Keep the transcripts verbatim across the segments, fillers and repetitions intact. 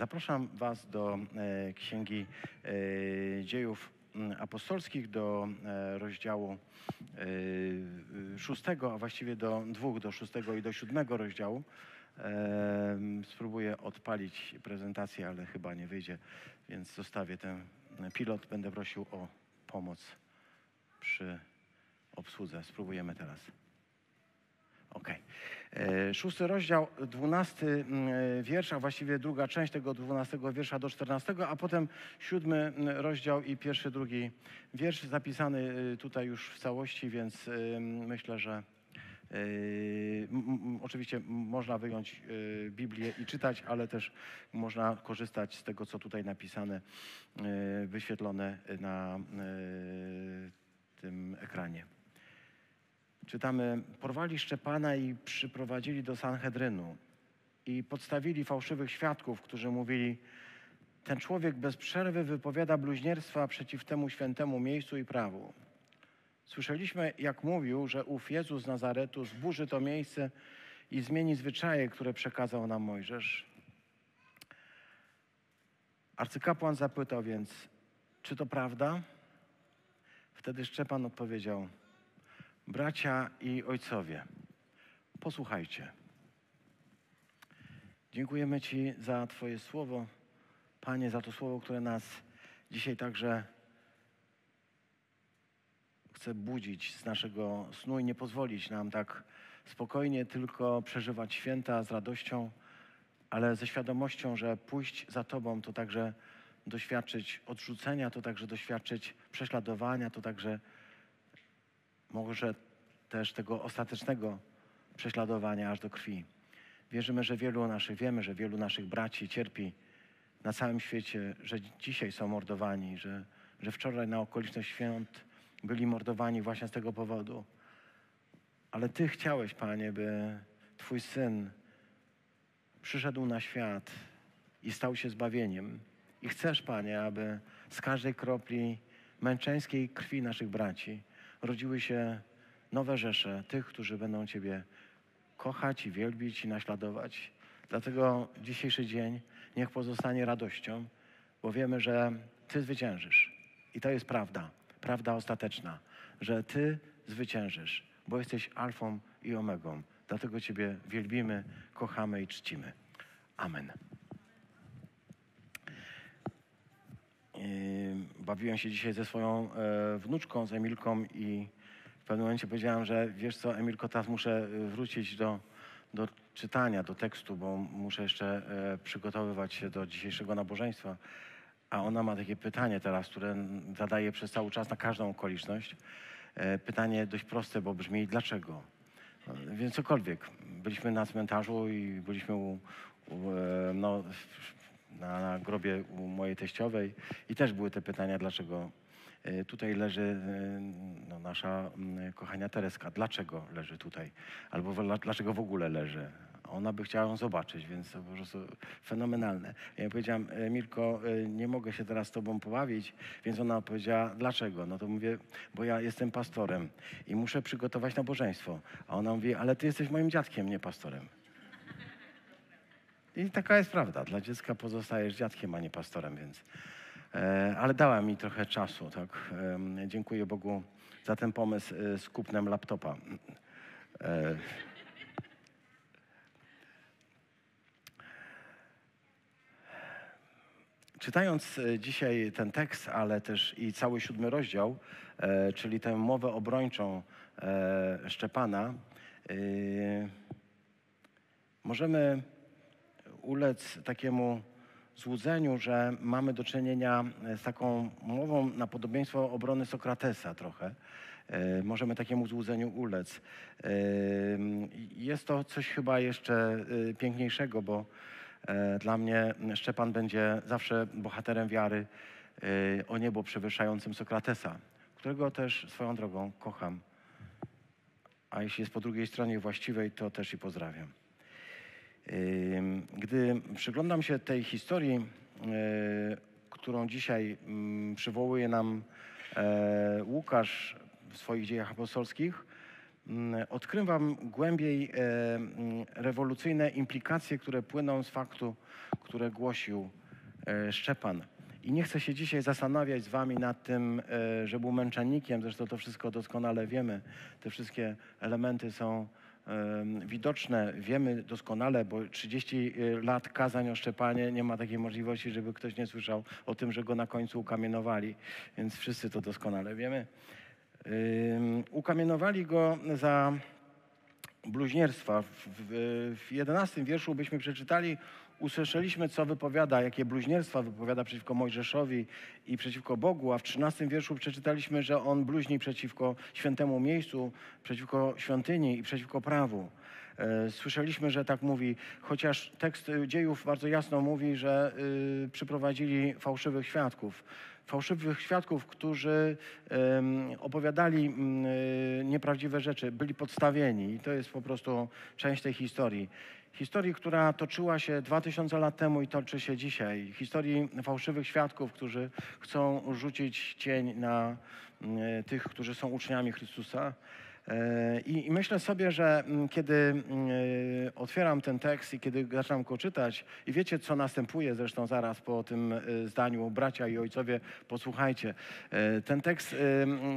Zapraszam Was do Księgi Dziejów Apostolskich, do rozdziału szóstego, a właściwie do dwóch, do szóstego i do siódmego rozdziału. Spróbuję odpalić prezentację, ale chyba nie wyjdzie, więc zostawię ten pilot. Będę prosił o pomoc przy obsłudze. Spróbujemy teraz. Okej. Okay. Szósty rozdział, dwunasty wiersz, a właściwie druga część tego dwunastego wiersza do czternastego, a potem siódmy rozdział i pierwszy, drugi wiersz zapisany tutaj już w całości, więc myślę, że Yy, oczywiście można wyjąć yy, Biblię i czytać, ale też można korzystać z tego, co tutaj napisane, yy, wyświetlone na yy, tym ekranie. Czytamy: porwali Szczepana i przyprowadzili do Sanhedrynu i podstawili fałszywych świadków, którzy mówili: ten człowiek bez przerwy wypowiada bluźnierstwa przeciw temu świętemu miejscu i prawu. Słyszeliśmy, jak mówił, że ów Jezus z Nazaretu zburzy to miejsce i zmieni zwyczaje, które przekazał nam Mojżesz. Arcykapłan zapytał więc: czy to prawda? Wtedy Szczepan odpowiedział: bracia i ojcowie, posłuchajcie. Dziękujemy Ci za Twoje słowo, Panie, za to słowo, które nas dzisiaj także chce budzić z naszego snu i nie pozwolić nam tak spokojnie tylko przeżywać święta z radością, ale ze świadomością, że pójść za Tobą to także doświadczyć odrzucenia, to także doświadczyć prześladowania, to także może też tego ostatecznego prześladowania aż do krwi. Wierzymy, że wielu naszych, wiemy, że wielu naszych braci cierpi na całym świecie, że dzisiaj są mordowani, że, że wczoraj na okoliczność świąt byli mordowani właśnie z tego powodu. Ale Ty chciałeś, Panie, by Twój Syn przyszedł na świat i stał się zbawieniem. I chcesz, Panie, aby z każdej kropli męczeńskiej krwi naszych braci rodziły się nowe rzesze tych, którzy będą Ciebie kochać i wielbić i naśladować. Dlatego dzisiejszy dzień niech pozostanie radością, bo wiemy, że Ty zwyciężysz. I to jest prawda. Prawda ostateczna, że Ty zwyciężysz, bo jesteś alfą i omegą. Dlatego Ciebie wielbimy, kochamy i czcimy. Amen. I bawiłem się dzisiaj ze swoją e, wnuczką, z Emilką, i w pewnym momencie powiedziałem, że wiesz co, Emilko, teraz muszę wrócić do, do czytania, do tekstu, bo muszę jeszcze e, przygotowywać się do dzisiejszego nabożeństwa. A ona ma takie pytanie teraz, które zadaje przez cały czas na każdą okoliczność. Pytanie dość proste, bo brzmi: dlaczego? Więc cokolwiek. Byliśmy na cmentarzu i byliśmy u, u, no, na, na grobie u mojej teściowej i też były te pytania, dlaczego. Tutaj leży no, nasza kochana Tereska. Dlaczego leży tutaj? Albo dlaczego w ogóle leży? Ona by chciała ją zobaczyć, więc to po prostu fenomenalne. Ja powiedziałam: Mirko, nie mogę się teraz z Tobą pobawić, więc ona powiedziała: dlaczego? No to mówię: bo ja jestem pastorem i muszę przygotować nabożeństwo. A ona mówi: ale Ty jesteś moim dziadkiem, nie pastorem. I taka jest prawda. Dla dziecka pozostajesz dziadkiem, a nie pastorem, więc... Ale dała mi trochę czasu, tak? Dziękuję Bogu za ten pomysł z kupnem laptopa. Czytając dzisiaj ten tekst, ale też i cały siódmy rozdział, czyli tę mowę obrończą Szczepana, możemy ulec takiemu złudzeniu, że mamy do czynienia z taką mową na podobieństwo obrony Sokratesa trochę. Yy, możemy takiemu złudzeniu ulec. Yy, jest to coś chyba jeszcze yy, piękniejszego, bo yy, dla mnie Szczepan będzie zawsze bohaterem wiary yy, o niebo przewyższającym Sokratesa, którego też swoją drogą kocham. A jeśli jest po drugiej stronie właściwej, to też i pozdrawiam. Gdy przyglądam się tej historii, którą dzisiaj przywołuje nam Łukasz w swoich dziejach apostolskich, odkrywam głębiej rewolucyjne implikacje, które płyną z faktu, które głosił Szczepan. I nie chcę się dzisiaj zastanawiać z wami nad tym, że był męczennikiem, zresztą to wszystko doskonale wiemy. Te wszystkie elementy są widoczne, wiemy doskonale, bo trzydzieści lat kazań o Szczepanie, nie ma takiej możliwości, żeby ktoś nie słyszał o tym, że go na końcu ukamienowali, więc wszyscy to doskonale wiemy. Ukamienowali go za bluźnierstwa. W jedenastym wierszu byśmy przeczytali, usłyszeliśmy, co wypowiada, jakie bluźnierstwa wypowiada przeciwko Mojżeszowi i przeciwko Bogu, a w trzynastym wierszu przeczytaliśmy, że on bluźni przeciwko świętemu miejscu, przeciwko świątyni i przeciwko prawu. Słyszeliśmy, że tak mówi, chociaż tekst dziejów bardzo jasno mówi, że y, przyprowadzili fałszywych świadków. Fałszywych świadków, którzy y, opowiadali y, nieprawdziwe rzeczy, byli podstawieni. I to jest po prostu część tej historii. Historii, która toczyła się dwa tysiące lat temu i toczy się dzisiaj. Historii fałszywych świadków, którzy chcą rzucić cień na y, tych, którzy są uczniami Chrystusa. I, I myślę sobie, że kiedy y, otwieram ten tekst i kiedy zaczynam go czytać, i wiecie, co następuje zresztą zaraz po tym y, zdaniu, bracia i ojcowie, posłuchajcie. Y, ten tekst y,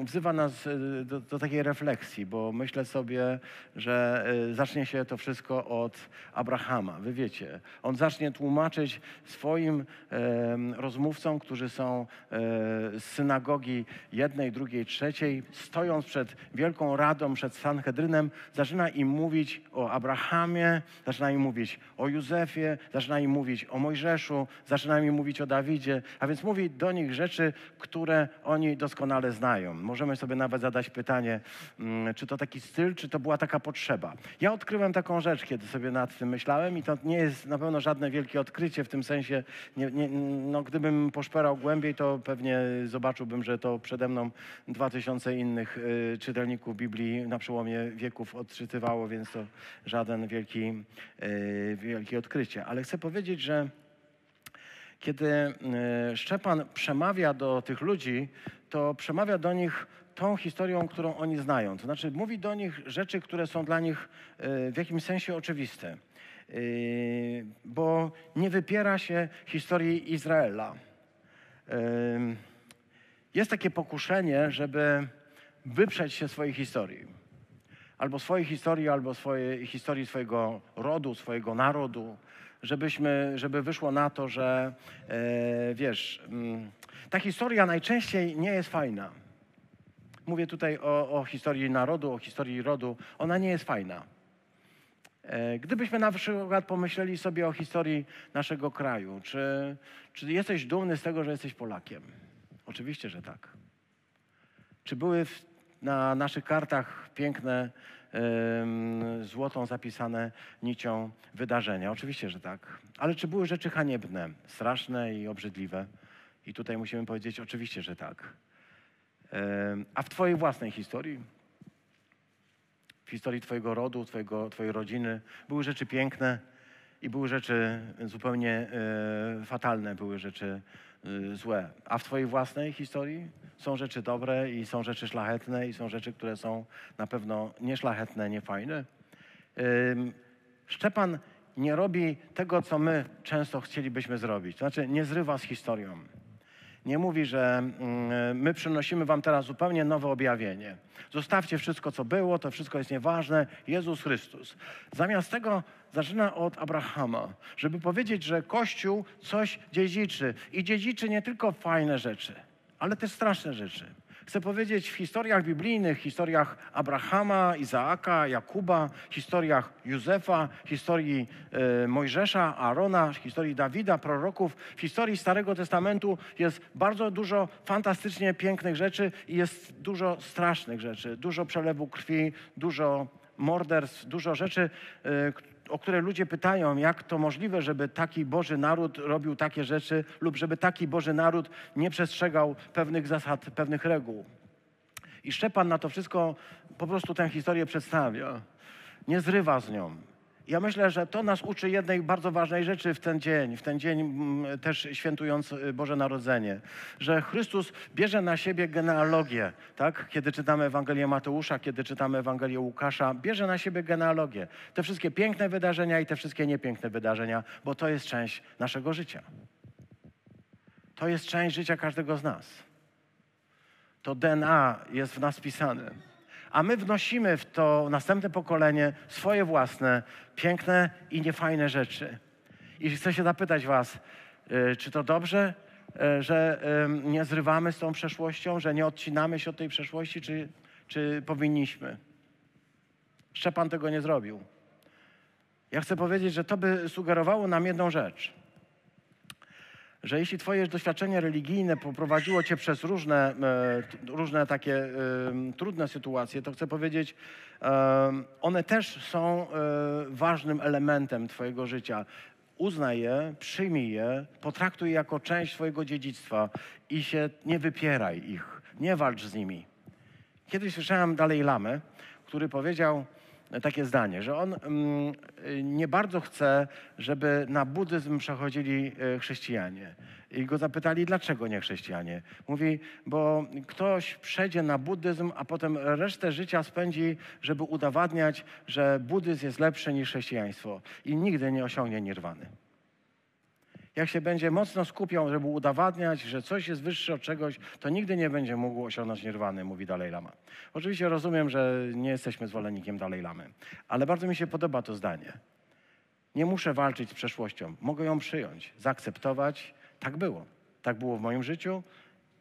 wzywa nas y, do, do takiej refleksji, bo myślę sobie, że y, zacznie się to wszystko od Abrahama. Wy wiecie, on zacznie tłumaczyć swoim y, rozmówcom, którzy są y, z synagogi jednej, drugiej, trzeciej, stojąc przed wielką radą, przed Sanhedrynem, zaczyna im mówić o Abrahamie, zaczyna im mówić o Józefie, zaczyna im mówić o Mojżeszu, zaczyna im mówić o Dawidzie, a więc mówi do nich rzeczy, które oni doskonale znają. Możemy sobie nawet zadać pytanie, czy to taki styl, czy to była taka potrzeba. Ja odkryłem taką rzecz, kiedy sobie nad tym myślałem i to nie jest na pewno żadne wielkie odkrycie w tym sensie, nie, nie, no gdybym poszperał głębiej, to pewnie zobaczyłbym, że to przede mną dwa tysiące innych y, czytelników Biblii na przełomie wieków odczytywało, więc to żaden wielki, yy, wielkie odkrycie. Ale chcę powiedzieć, że kiedy yy, Szczepan przemawia do tych ludzi, to przemawia do nich tą historią, którą oni znają. To znaczy mówi do nich rzeczy, które są dla nich yy, w jakimś sensie oczywiste. Yy, bo nie wypiera się historii Izraela. Yy, jest takie pokuszenie, żeby wyprzeć się swojej historii. Albo swojej historii, albo swojej historii swojego rodu, swojego narodu, żebyśmy, żeby wyszło na to, że e, wiesz, ta historia najczęściej nie jest fajna. Mówię tutaj o, o historii narodu, o historii rodu. Ona nie jest fajna. E, gdybyśmy na przykład pomyśleli sobie o historii naszego kraju, czy, czy jesteś dumny z tego, że jesteś Polakiem? Oczywiście, że tak. Czy były w na naszych kartach piękne, yy, złotą zapisane nicią wydarzenia? Oczywiście, że tak. Ale czy były rzeczy haniebne, straszne i obrzydliwe? I tutaj musimy powiedzieć, oczywiście, że tak. Yy, a w twojej własnej historii, w historii twojego rodu, twojego, twojej rodziny, były rzeczy piękne i były rzeczy zupełnie yy, fatalne, były rzeczy złe. A w twojej własnej historii są rzeczy dobre i są rzeczy szlachetne i są rzeczy, które są na pewno nieszlachetne, niefajne. Ym, Szczepan nie robi tego, co my często chcielibyśmy zrobić. To znaczy nie zrywa z historią. Nie mówi, że y, my przynosimy wam teraz zupełnie nowe objawienie. Zostawcie wszystko, co było, to wszystko jest nieważne. Jezus Chrystus. Zamiast tego zaczyna od Abrahama, żeby powiedzieć, że Kościół coś dziedziczy. I dziedziczy nie tylko fajne rzeczy, ale też straszne rzeczy. Chcę powiedzieć, w historiach biblijnych, historiach Abrahama, Izaaka, Jakuba, historiach Józefa, historii y, Mojżesza, Arona, historii Dawida, proroków, w historii Starego Testamentu jest bardzo dużo fantastycznie pięknych rzeczy i jest dużo strasznych rzeczy. Dużo przelewu krwi, dużo morderstw, dużo rzeczy, y, o które ludzie pytają, jak to możliwe, żeby taki Boży naród robił takie rzeczy lub żeby taki Boży naród nie przestrzegał pewnych zasad, pewnych reguł. I Szczepan na to wszystko po prostu tę historię przedstawia. Nie zrywa z nią. Ja myślę, że to nas uczy jednej bardzo ważnej rzeczy w ten dzień, w ten dzień też świętując Boże Narodzenie, że Chrystus bierze na siebie genealogię, tak? Kiedy czytamy Ewangelię Mateusza, kiedy czytamy Ewangelię Łukasza, bierze na siebie genealogię. Te wszystkie piękne wydarzenia i te wszystkie niepiękne wydarzenia, bo to jest część naszego życia. To jest część życia każdego z nas. To D N A jest w nas wpisane. A my wnosimy w to następne pokolenie swoje własne, piękne i niefajne rzeczy. I chcę się zapytać was, czy to dobrze, że nie zrywamy z tą przeszłością, że nie odcinamy się od tej przeszłości, czy, czy powinniśmy? Szczepan tego nie zrobił. Ja chcę powiedzieć, że to by sugerowało nam jedną rzecz. Że jeśli twoje doświadczenie religijne poprowadziło cię przez różne, różne takie trudne sytuacje, to chcę powiedzieć, one też są ważnym elementem twojego życia. Uznaj je, przyjmij je, potraktuj je jako część twojego dziedzictwa i się nie wypieraj ich, nie walcz z nimi. Kiedyś słyszałem Dalaj Lamę, który powiedział takie zdanie, że on mm, nie bardzo chce, żeby na buddyzm przechodzili chrześcijanie. I go zapytali, dlaczego nie chrześcijanie? Mówi, bo ktoś przejdzie na buddyzm, a potem resztę życia spędzi, żeby udowadniać, że buddyzm jest lepszy niż chrześcijaństwo i nigdy nie osiągnie nirwany. Jak się będzie mocno skupiał, żeby udowadniać, że coś jest wyższe od czegoś, to nigdy nie będzie mógł osiągnąć nirwany, mówi Dalaj Lama. Oczywiście rozumiem, że nie jesteśmy zwolennikiem Dalaj Lamy, ale bardzo mi się podoba to zdanie. Nie muszę walczyć z przeszłością, mogę ją przyjąć, zaakceptować. Tak było. Tak było w moim życiu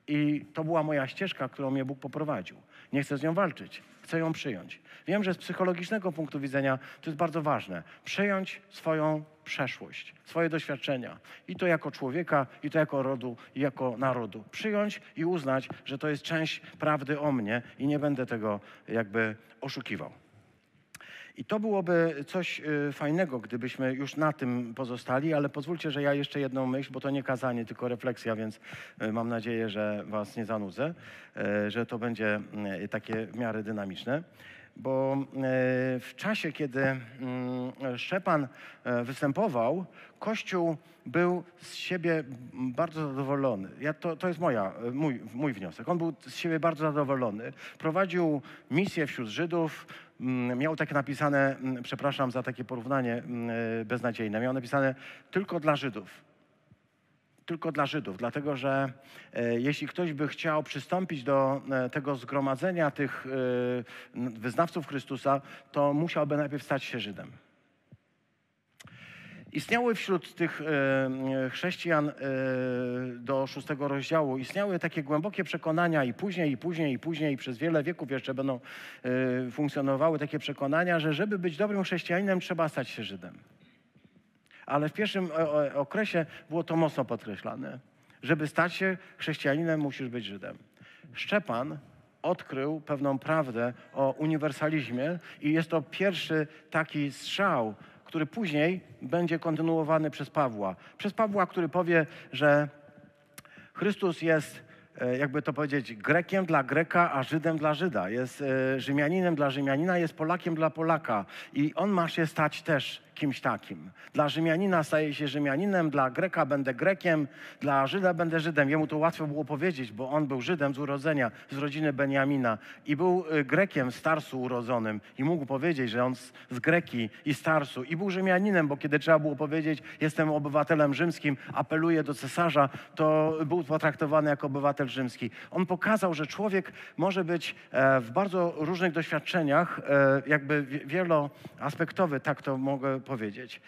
i to była moja ścieżka, którą mnie Bóg poprowadził. Nie chcę z nią walczyć, chcę ją przyjąć. Wiem, że z psychologicznego punktu widzenia to jest bardzo ważne. Przyjąć swoją przeszłość, swoje doświadczenia. I to jako człowieka, i to jako rodu, i jako narodu. Przyjąć i uznać, że to jest część prawdy o mnie i nie będę tego jakby oszukiwał. I to byłoby coś fajnego, gdybyśmy już na tym pozostali, ale pozwólcie, że ja jeszcze jedną myśl, bo to nie kazanie, tylko refleksja, więc mam nadzieję, że was nie zanudzę, że to będzie takie w miarę dynamiczne. Bo w czasie, kiedy Szczepan występował, Kościół był z siebie bardzo zadowolony. Ja, to, to jest moja, mój, mój wniosek. On był z siebie bardzo zadowolony. Prowadził misję wśród Żydów. Miał takie napisane, przepraszam za takie porównanie beznadziejne, miał napisane tylko dla Żydów. Tylko dla Żydów, dlatego że e, jeśli ktoś by chciał przystąpić do e, tego zgromadzenia tych e, wyznawców Chrystusa, to musiałby najpierw stać się Żydem. Istniały wśród tych e, chrześcijan e, do szóstego rozdziału, istniały takie głębokie przekonania i później, i później, i później, i przez wiele wieków jeszcze będą e, funkcjonowały takie przekonania, że żeby być dobrym chrześcijaninem, trzeba stać się Żydem. Ale w pierwszym okresie było to mocno podkreślane. Żeby stać się chrześcijaninem, musisz być Żydem. Szczepan odkrył pewną prawdę o uniwersalizmie i jest to pierwszy taki strzał, który później będzie kontynuowany przez Pawła. Przez Pawła, który powie, że Chrystus jest, jakby to powiedzieć, Grekiem dla Greka, a Żydem dla Żyda. Jest Rzymianinem dla Rzymianina, jest Polakiem dla Polaka. I on ma się stać też kimś takim. Dla Rzymianina staje się Rzymianinem, dla Greka będę Grekiem, dla Żyda będę Żydem. Jemu to łatwo było powiedzieć, bo on był Żydem z urodzenia, z rodziny Benjamina i był Grekiem z Tarsu urodzonym i mógł powiedzieć, że on z Greki i z Tarsu i był Rzymianinem, bo kiedy trzeba było powiedzieć, jestem obywatelem rzymskim, apeluję do cesarza, to był potraktowany jako obywatel rzymski. On pokazał, że człowiek może być w bardzo różnych doświadczeniach, jakby wieloaspektowy, tak to mogę powiedzieć.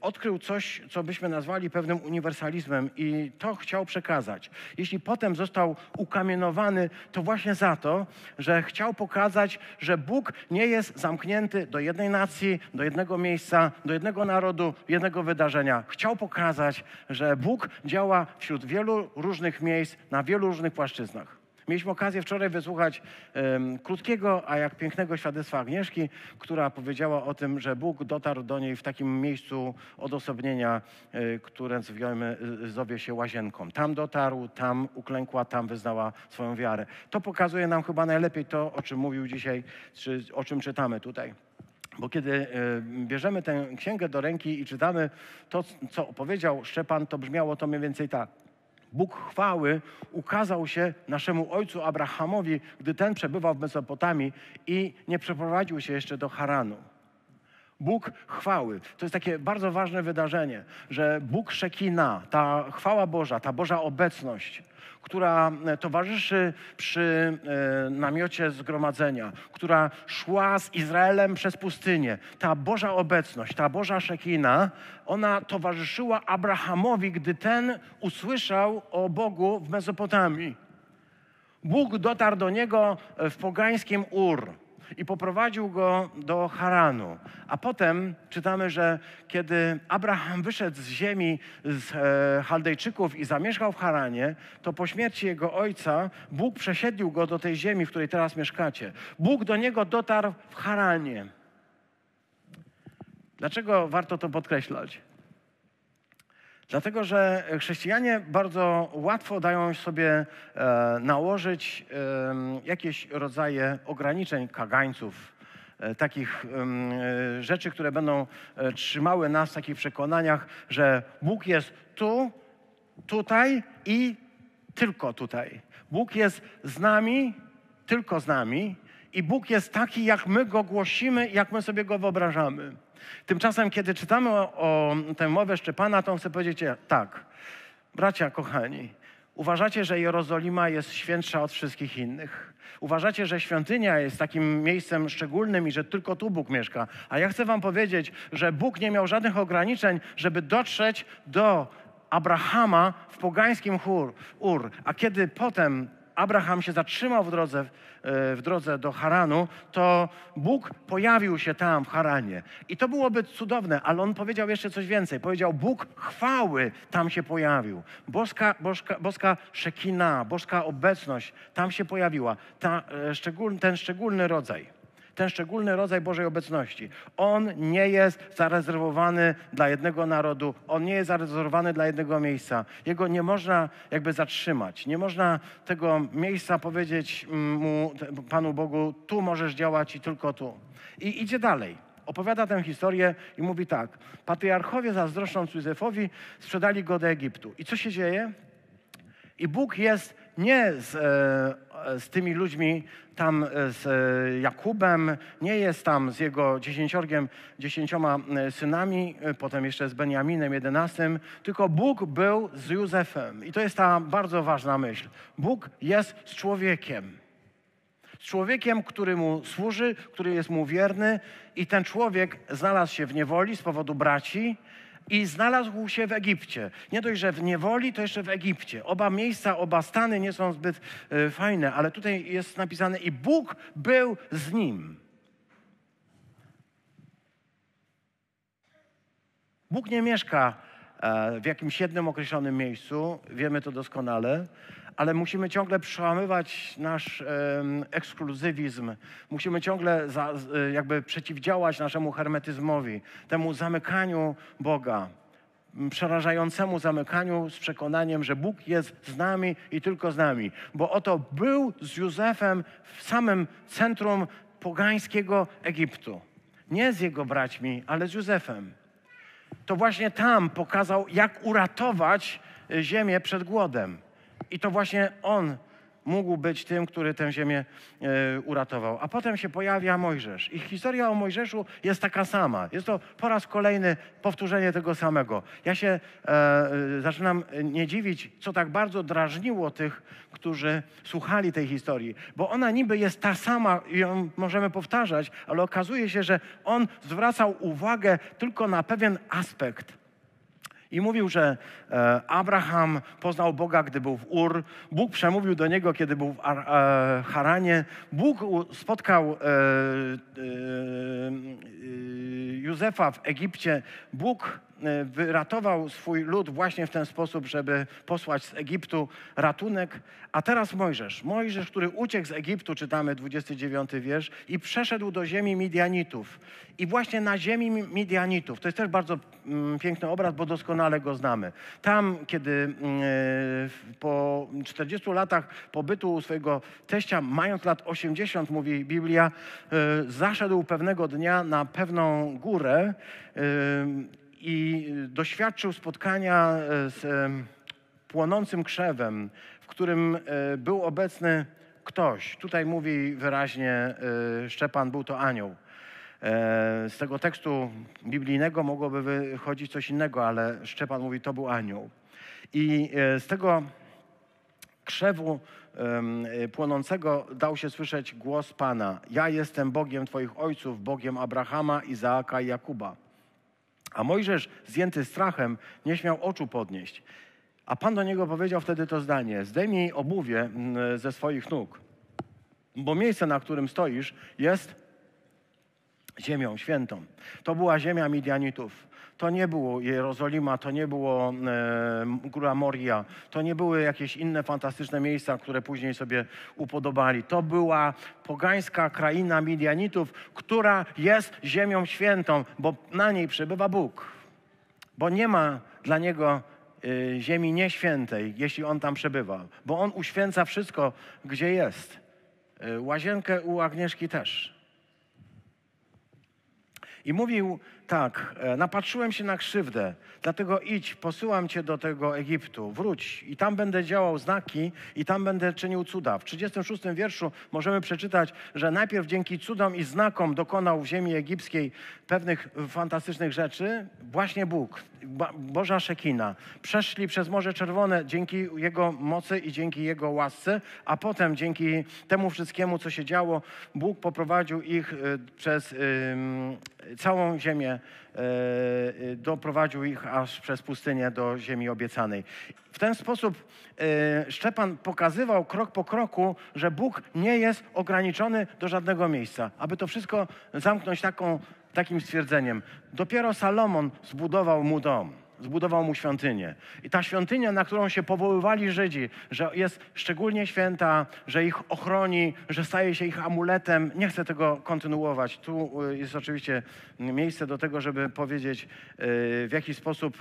Odkrył coś, co byśmy nazwali pewnym uniwersalizmem i to chciał przekazać. Jeśli potem został ukamienowany, to właśnie za to, że chciał pokazać, że Bóg nie jest zamknięty do jednej nacji, do jednego miejsca, do jednego narodu, jednego wydarzenia. Chciał pokazać, że Bóg działa wśród wielu różnych miejsc, na wielu różnych płaszczyznach. Mieliśmy okazję wczoraj wysłuchać um, krótkiego, a jak pięknego świadectwa Agnieszki, która powiedziała o tym, że Bóg dotarł do niej w takim miejscu odosobnienia, y, które zwiemy, zowie się łazienką. Tam dotarł, tam uklękła, tam wyznała swoją wiarę. To pokazuje nam chyba najlepiej to, o czym mówił dzisiaj, czy o czym czytamy tutaj. Bo kiedy bierzemy tę księgę do ręki i czytamy to, co powiedział Szczepan, to brzmiało to mniej więcej tak. Bóg chwały ukazał się naszemu ojcu Abrahamowi, gdy ten przebywał w Mezopotamii i nie przeprowadził się jeszcze do Haranu. Bóg chwały. To jest takie bardzo ważne wydarzenie, że Bóg Szekina, ta chwała Boża, ta Boża obecność, która towarzyszy przy e, namiocie zgromadzenia, która szła z Izraelem przez pustynię. Ta Boża obecność, ta Boża Szekina, ona towarzyszyła Abrahamowi, gdy ten usłyszał o Bogu w Mezopotamii. Bóg dotarł do niego w pogańskim Ur i poprowadził go do Haranu. A potem czytamy, że kiedy Abraham wyszedł z ziemi z e, Chaldejczyków i zamieszkał w Haranie, to po śmierci jego ojca Bóg przesiedlił go do tej ziemi, w której teraz mieszkacie. Bóg do niego dotarł w Haranie. Dlaczego warto to podkreślać? Dlatego, że chrześcijanie bardzo łatwo dają sobie e, nałożyć e, jakieś rodzaje ograniczeń, kagańców, e, takich e, rzeczy, które będą e, trzymały nas w takich przekonaniach, że Bóg jest tu, tutaj i tylko tutaj. Bóg jest z nami, tylko z nami i Bóg jest taki, jak my Go głosimy, jak my sobie Go wyobrażamy. Tymczasem, kiedy czytamy o, o tę mowę Szczepana, to on chce powiedzieć tak. Bracia kochani, uważacie, że Jerozolima jest świętsza od wszystkich innych. Uważacie, że świątynia jest takim miejscem szczególnym i że tylko tu Bóg mieszka. A ja chcę wam powiedzieć, że Bóg nie miał żadnych ograniczeń, żeby dotrzeć do Abrahama w pogańskim Ur. A kiedy potem Abraham się zatrzymał w drodze, w drodze do Haranu, to Bóg pojawił się tam w Haranie. I to byłoby cudowne, ale on powiedział jeszcze coś więcej. Powiedział, Bóg chwały tam się pojawił. Boska, boska, boska Szekina, boska obecność tam się pojawiła. Ta, szczegól, ten szczególny rodzaj, ten szczególny rodzaj Bożej obecności. On nie jest zarezerwowany dla jednego narodu, on nie jest zarezerwowany dla jednego miejsca. Jego nie można jakby zatrzymać, nie można tego miejsca powiedzieć mu, Panu Bogu, tu możesz działać i tylko tu. I idzie dalej. Opowiada tę historię i mówi tak, patriarchowie zazdroszcząc Józefowi sprzedali go do Egiptu. I co się dzieje? I Bóg jest nie z, e, z tymi ludźmi, tam z e, Jakubem, nie jest tam z jego dziesięciorgiem, dziesięcioma synami, potem jeszcze z Benjaminem jedenastym, tylko Bóg był z Józefem. I to jest ta bardzo ważna myśl. Bóg jest z człowiekiem. Z człowiekiem, który mu służy, który jest mu wierny i ten człowiek znalazł się w niewoli z powodu braci, i znalazł się w Egipcie. Nie dość, że w niewoli, to jeszcze w Egipcie. Oba miejsca, oba stany nie są zbyt y, fajne, ale tutaj jest napisane i Bóg był z nim. Bóg nie mieszka e, w jakimś jednym określonym miejscu, wiemy to doskonale, ale musimy ciągle przełamywać nasz e, ekskluzywizm. Musimy ciągle za, e, jakby przeciwdziałać naszemu hermetyzmowi, temu zamykaniu Boga, przerażającemu zamykaniu z przekonaniem, że Bóg jest z nami i tylko z nami. Bo oto był z Józefem w samym centrum pogańskiego Egiptu. Nie z jego braćmi, ale z Józefem. To właśnie tam pokazał, jak uratować ziemię przed głodem. I to właśnie on mógł być tym, który tę ziemię y, uratował. A potem się pojawia Mojżesz. I historia o Mojżeszu jest taka sama. Jest to po raz kolejny powtórzenie tego samego. Ja się y, zaczynam nie dziwić, co tak bardzo drażniło tych, którzy słuchali tej historii. Bo ona niby jest ta sama i ją możemy powtarzać, ale okazuje się, że on zwracał uwagę tylko na pewien aspekt. I mówił, że e, Abraham poznał Boga, gdy był w Ur. Bóg przemówił do niego, kiedy był w Ar, e, Haranie. Bóg spotkał e, e, Józefa w Egipcie. Bóg e, wyratował swój lud właśnie w ten sposób, żeby posłać z Egiptu ratunek. A teraz Mojżesz. Mojżesz, który uciekł z Egiptu, czytamy dwudziesty dziewiąty wiersz, i przeszedł do ziemi Midianitów. I właśnie na ziemi Midianitów, to jest też bardzo mm, piękny obraz, bo doskonale ale go znamy. Tam, kiedy yy, po czterdziestu latach pobytu u swojego teścia, mając lat osiemdziesiąt, mówi Biblia, yy, zaszedł pewnego dnia na pewną górę i doświadczył spotkania z płonącym krzewem, w którym był obecny ktoś. Tutaj mówi wyraźnie Szczepan, był to anioł. Z tego tekstu biblijnego mogłoby wychodzić coś innego, ale Szczepan mówi, to był anioł. I z tego krzewu płonącego dał się słyszeć głos Pana. Ja jestem Bogiem Twoich ojców, Bogiem Abrahama, Izaaka i Jakuba. A Mojżesz, zdjęty strachem, nie śmiał oczu podnieść. A Pan do niego powiedział wtedy to zdanie. Zdejmij obuwie ze swoich nóg, bo miejsce, na którym stoisz, jest ziemią świętą. To była ziemia Midianitów. To nie było Jerozolima, to nie było e, Góra Moria, to nie były jakieś inne fantastyczne miejsca, które później sobie upodobali. To była pogańska kraina Midianitów, która jest ziemią świętą, bo na niej przebywa Bóg. Bo nie ma dla Niego e, ziemi nieświętej, jeśli On tam przebywa. Bo On uświęca wszystko, gdzie jest. E, łazienkę u Agnieszki też. I mówił tak, napatrzyłem się na krzywdę, dlatego idź, posyłam cię do tego Egiptu, wróć i tam będę działał znaki i tam będę czynił cuda. W trzydziestym szóstym wierszu możemy przeczytać, że najpierw dzięki cudom i znakom dokonał w ziemi egipskiej pewnych fantastycznych rzeczy właśnie Bóg, Boża Szekina. Przeszli przez Morze Czerwone dzięki Jego mocy i dzięki Jego łasce, a potem dzięki temu wszystkiemu, co się działo, Bóg poprowadził ich przez całą ziemię, doprowadził ich aż przez pustynię do ziemi obiecanej. W ten sposób Szczepan pokazywał krok po kroku, że Bóg nie jest ograniczony do żadnego miejsca. Aby to wszystko zamknąć taką, takim stwierdzeniem. Dopiero Salomon zbudował mu dom, zbudował mu świątynię. I ta świątynia, na którą się powoływali Żydzi, że jest szczególnie święta, że ich ochroni, że staje się ich amuletem. Nie chcę tego kontynuować. Tu jest oczywiście miejsce do tego, żeby powiedzieć, w jaki sposób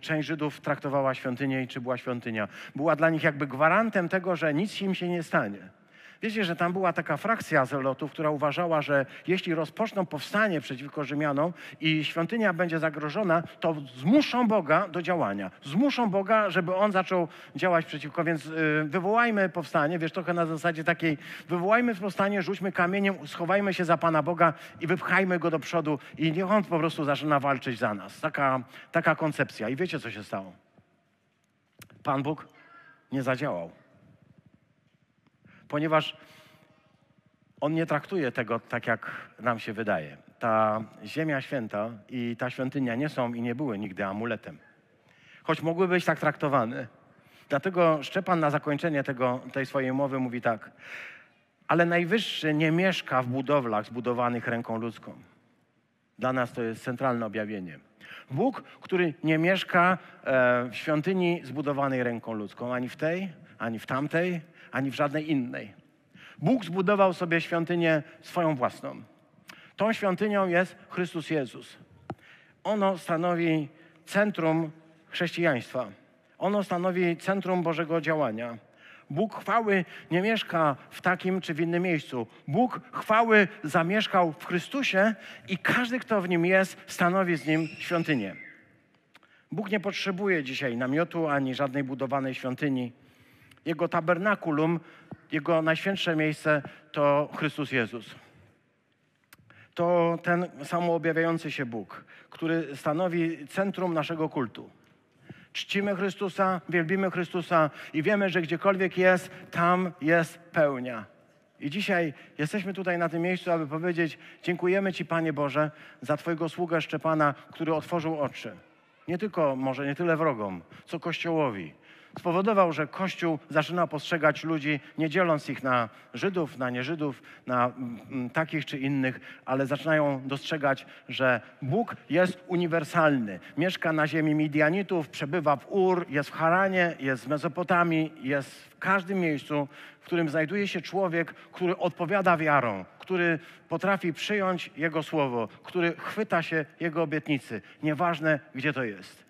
część Żydów traktowała świątynię i czy była świątynia. Była dla nich jakby gwarantem tego, że nic im się nie stanie. Wiecie, że tam była taka frakcja zelotów, która uważała, że jeśli rozpoczną powstanie przeciwko Rzymianom i świątynia będzie zagrożona, to zmuszą Boga do działania. Zmuszą Boga, żeby On zaczął działać przeciwko. Więc yy, wywołajmy powstanie, wiesz, trochę na zasadzie takiej, wywołajmy powstanie, rzućmy kamieniem, schowajmy się za Pana Boga i wypchajmy Go do przodu i niech On po prostu zaczyna walczyć za nas. Taka, taka koncepcja. I wiecie, co się stało? Pan Bóg nie zadziałał. Ponieważ On nie traktuje tego tak, jak nam się wydaje. Ta ziemia święta i ta świątynia nie są i nie były nigdy amuletem. Choć mogły być tak traktowane. Dlatego Szczepan na zakończenie tego, tej swojej mowy mówi tak. Ale Najwyższy nie mieszka w budowlach zbudowanych ręką ludzką. Dla nas to jest centralne objawienie. Bóg, który nie mieszka w świątyni zbudowanej ręką ludzką. Ani w tej, ani w tamtej, ani w żadnej innej. Bóg zbudował sobie świątynię swoją własną. Tą świątynią jest Chrystus Jezus. Ono stanowi centrum chrześcijaństwa. Ono stanowi centrum Bożego działania. Bóg chwały nie mieszka w takim czy w innym miejscu. Bóg chwały zamieszkał w Chrystusie i każdy, kto w Nim jest, stanowi z Nim świątynię. Bóg nie potrzebuje dzisiaj namiotu ani żadnej budowanej świątyni. Jego tabernakulum, Jego najświętsze miejsce to Chrystus Jezus. To ten samoobjawiający się Bóg, który stanowi centrum naszego kultu. Czcimy Chrystusa, wielbimy Chrystusa i wiemy, że gdziekolwiek jest, tam jest pełnia. I dzisiaj jesteśmy tutaj na tym miejscu, aby powiedzieć, dziękujemy Ci, Panie Boże, za Twojego sługę Szczepana, który otworzył oczy. Nie tylko, może nie tyle wrogom, co Kościołowi. Spowodował, że Kościół zaczyna postrzegać ludzi, nie dzieląc ich na Żydów, na nieżydów, na mm, takich czy innych, ale zaczynają dostrzegać, że Bóg jest uniwersalny. Mieszka na ziemi Midianitów, przebywa w Ur, jest w Haranie, jest w Mezopotamii, jest w każdym miejscu, w którym znajduje się człowiek, który odpowiada wiarą, który potrafi przyjąć Jego słowo, który chwyta się Jego obietnicy, nieważne gdzie to jest.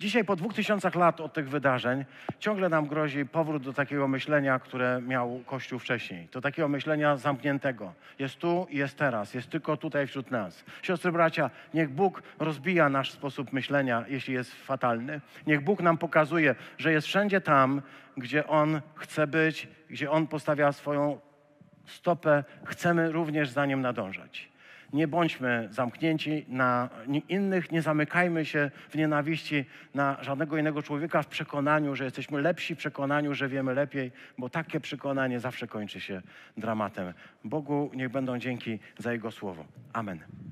Dzisiaj, po dwóch tysiącach lat od tych wydarzeń, ciągle nam grozi powrót do takiego myślenia, które miał Kościół wcześniej. Do takiego myślenia zamkniętego. Jest tu i jest teraz. Jest tylko tutaj wśród nas. Siostry, bracia, niech Bóg rozbija nasz sposób myślenia, jeśli jest fatalny. Niech Bóg nam pokazuje, że jest wszędzie tam, gdzie On chce być, gdzie On postawia swoją stopę. Chcemy również za Nim nadążać. Nie bądźmy zamknięci na innych, nie zamykajmy się w nienawiści na żadnego innego człowieka w przekonaniu, że jesteśmy lepsi, w przekonaniu, że wiemy lepiej, bo takie przekonanie zawsze kończy się dramatem. Bogu niech będą dzięki za Jego słowo. Amen.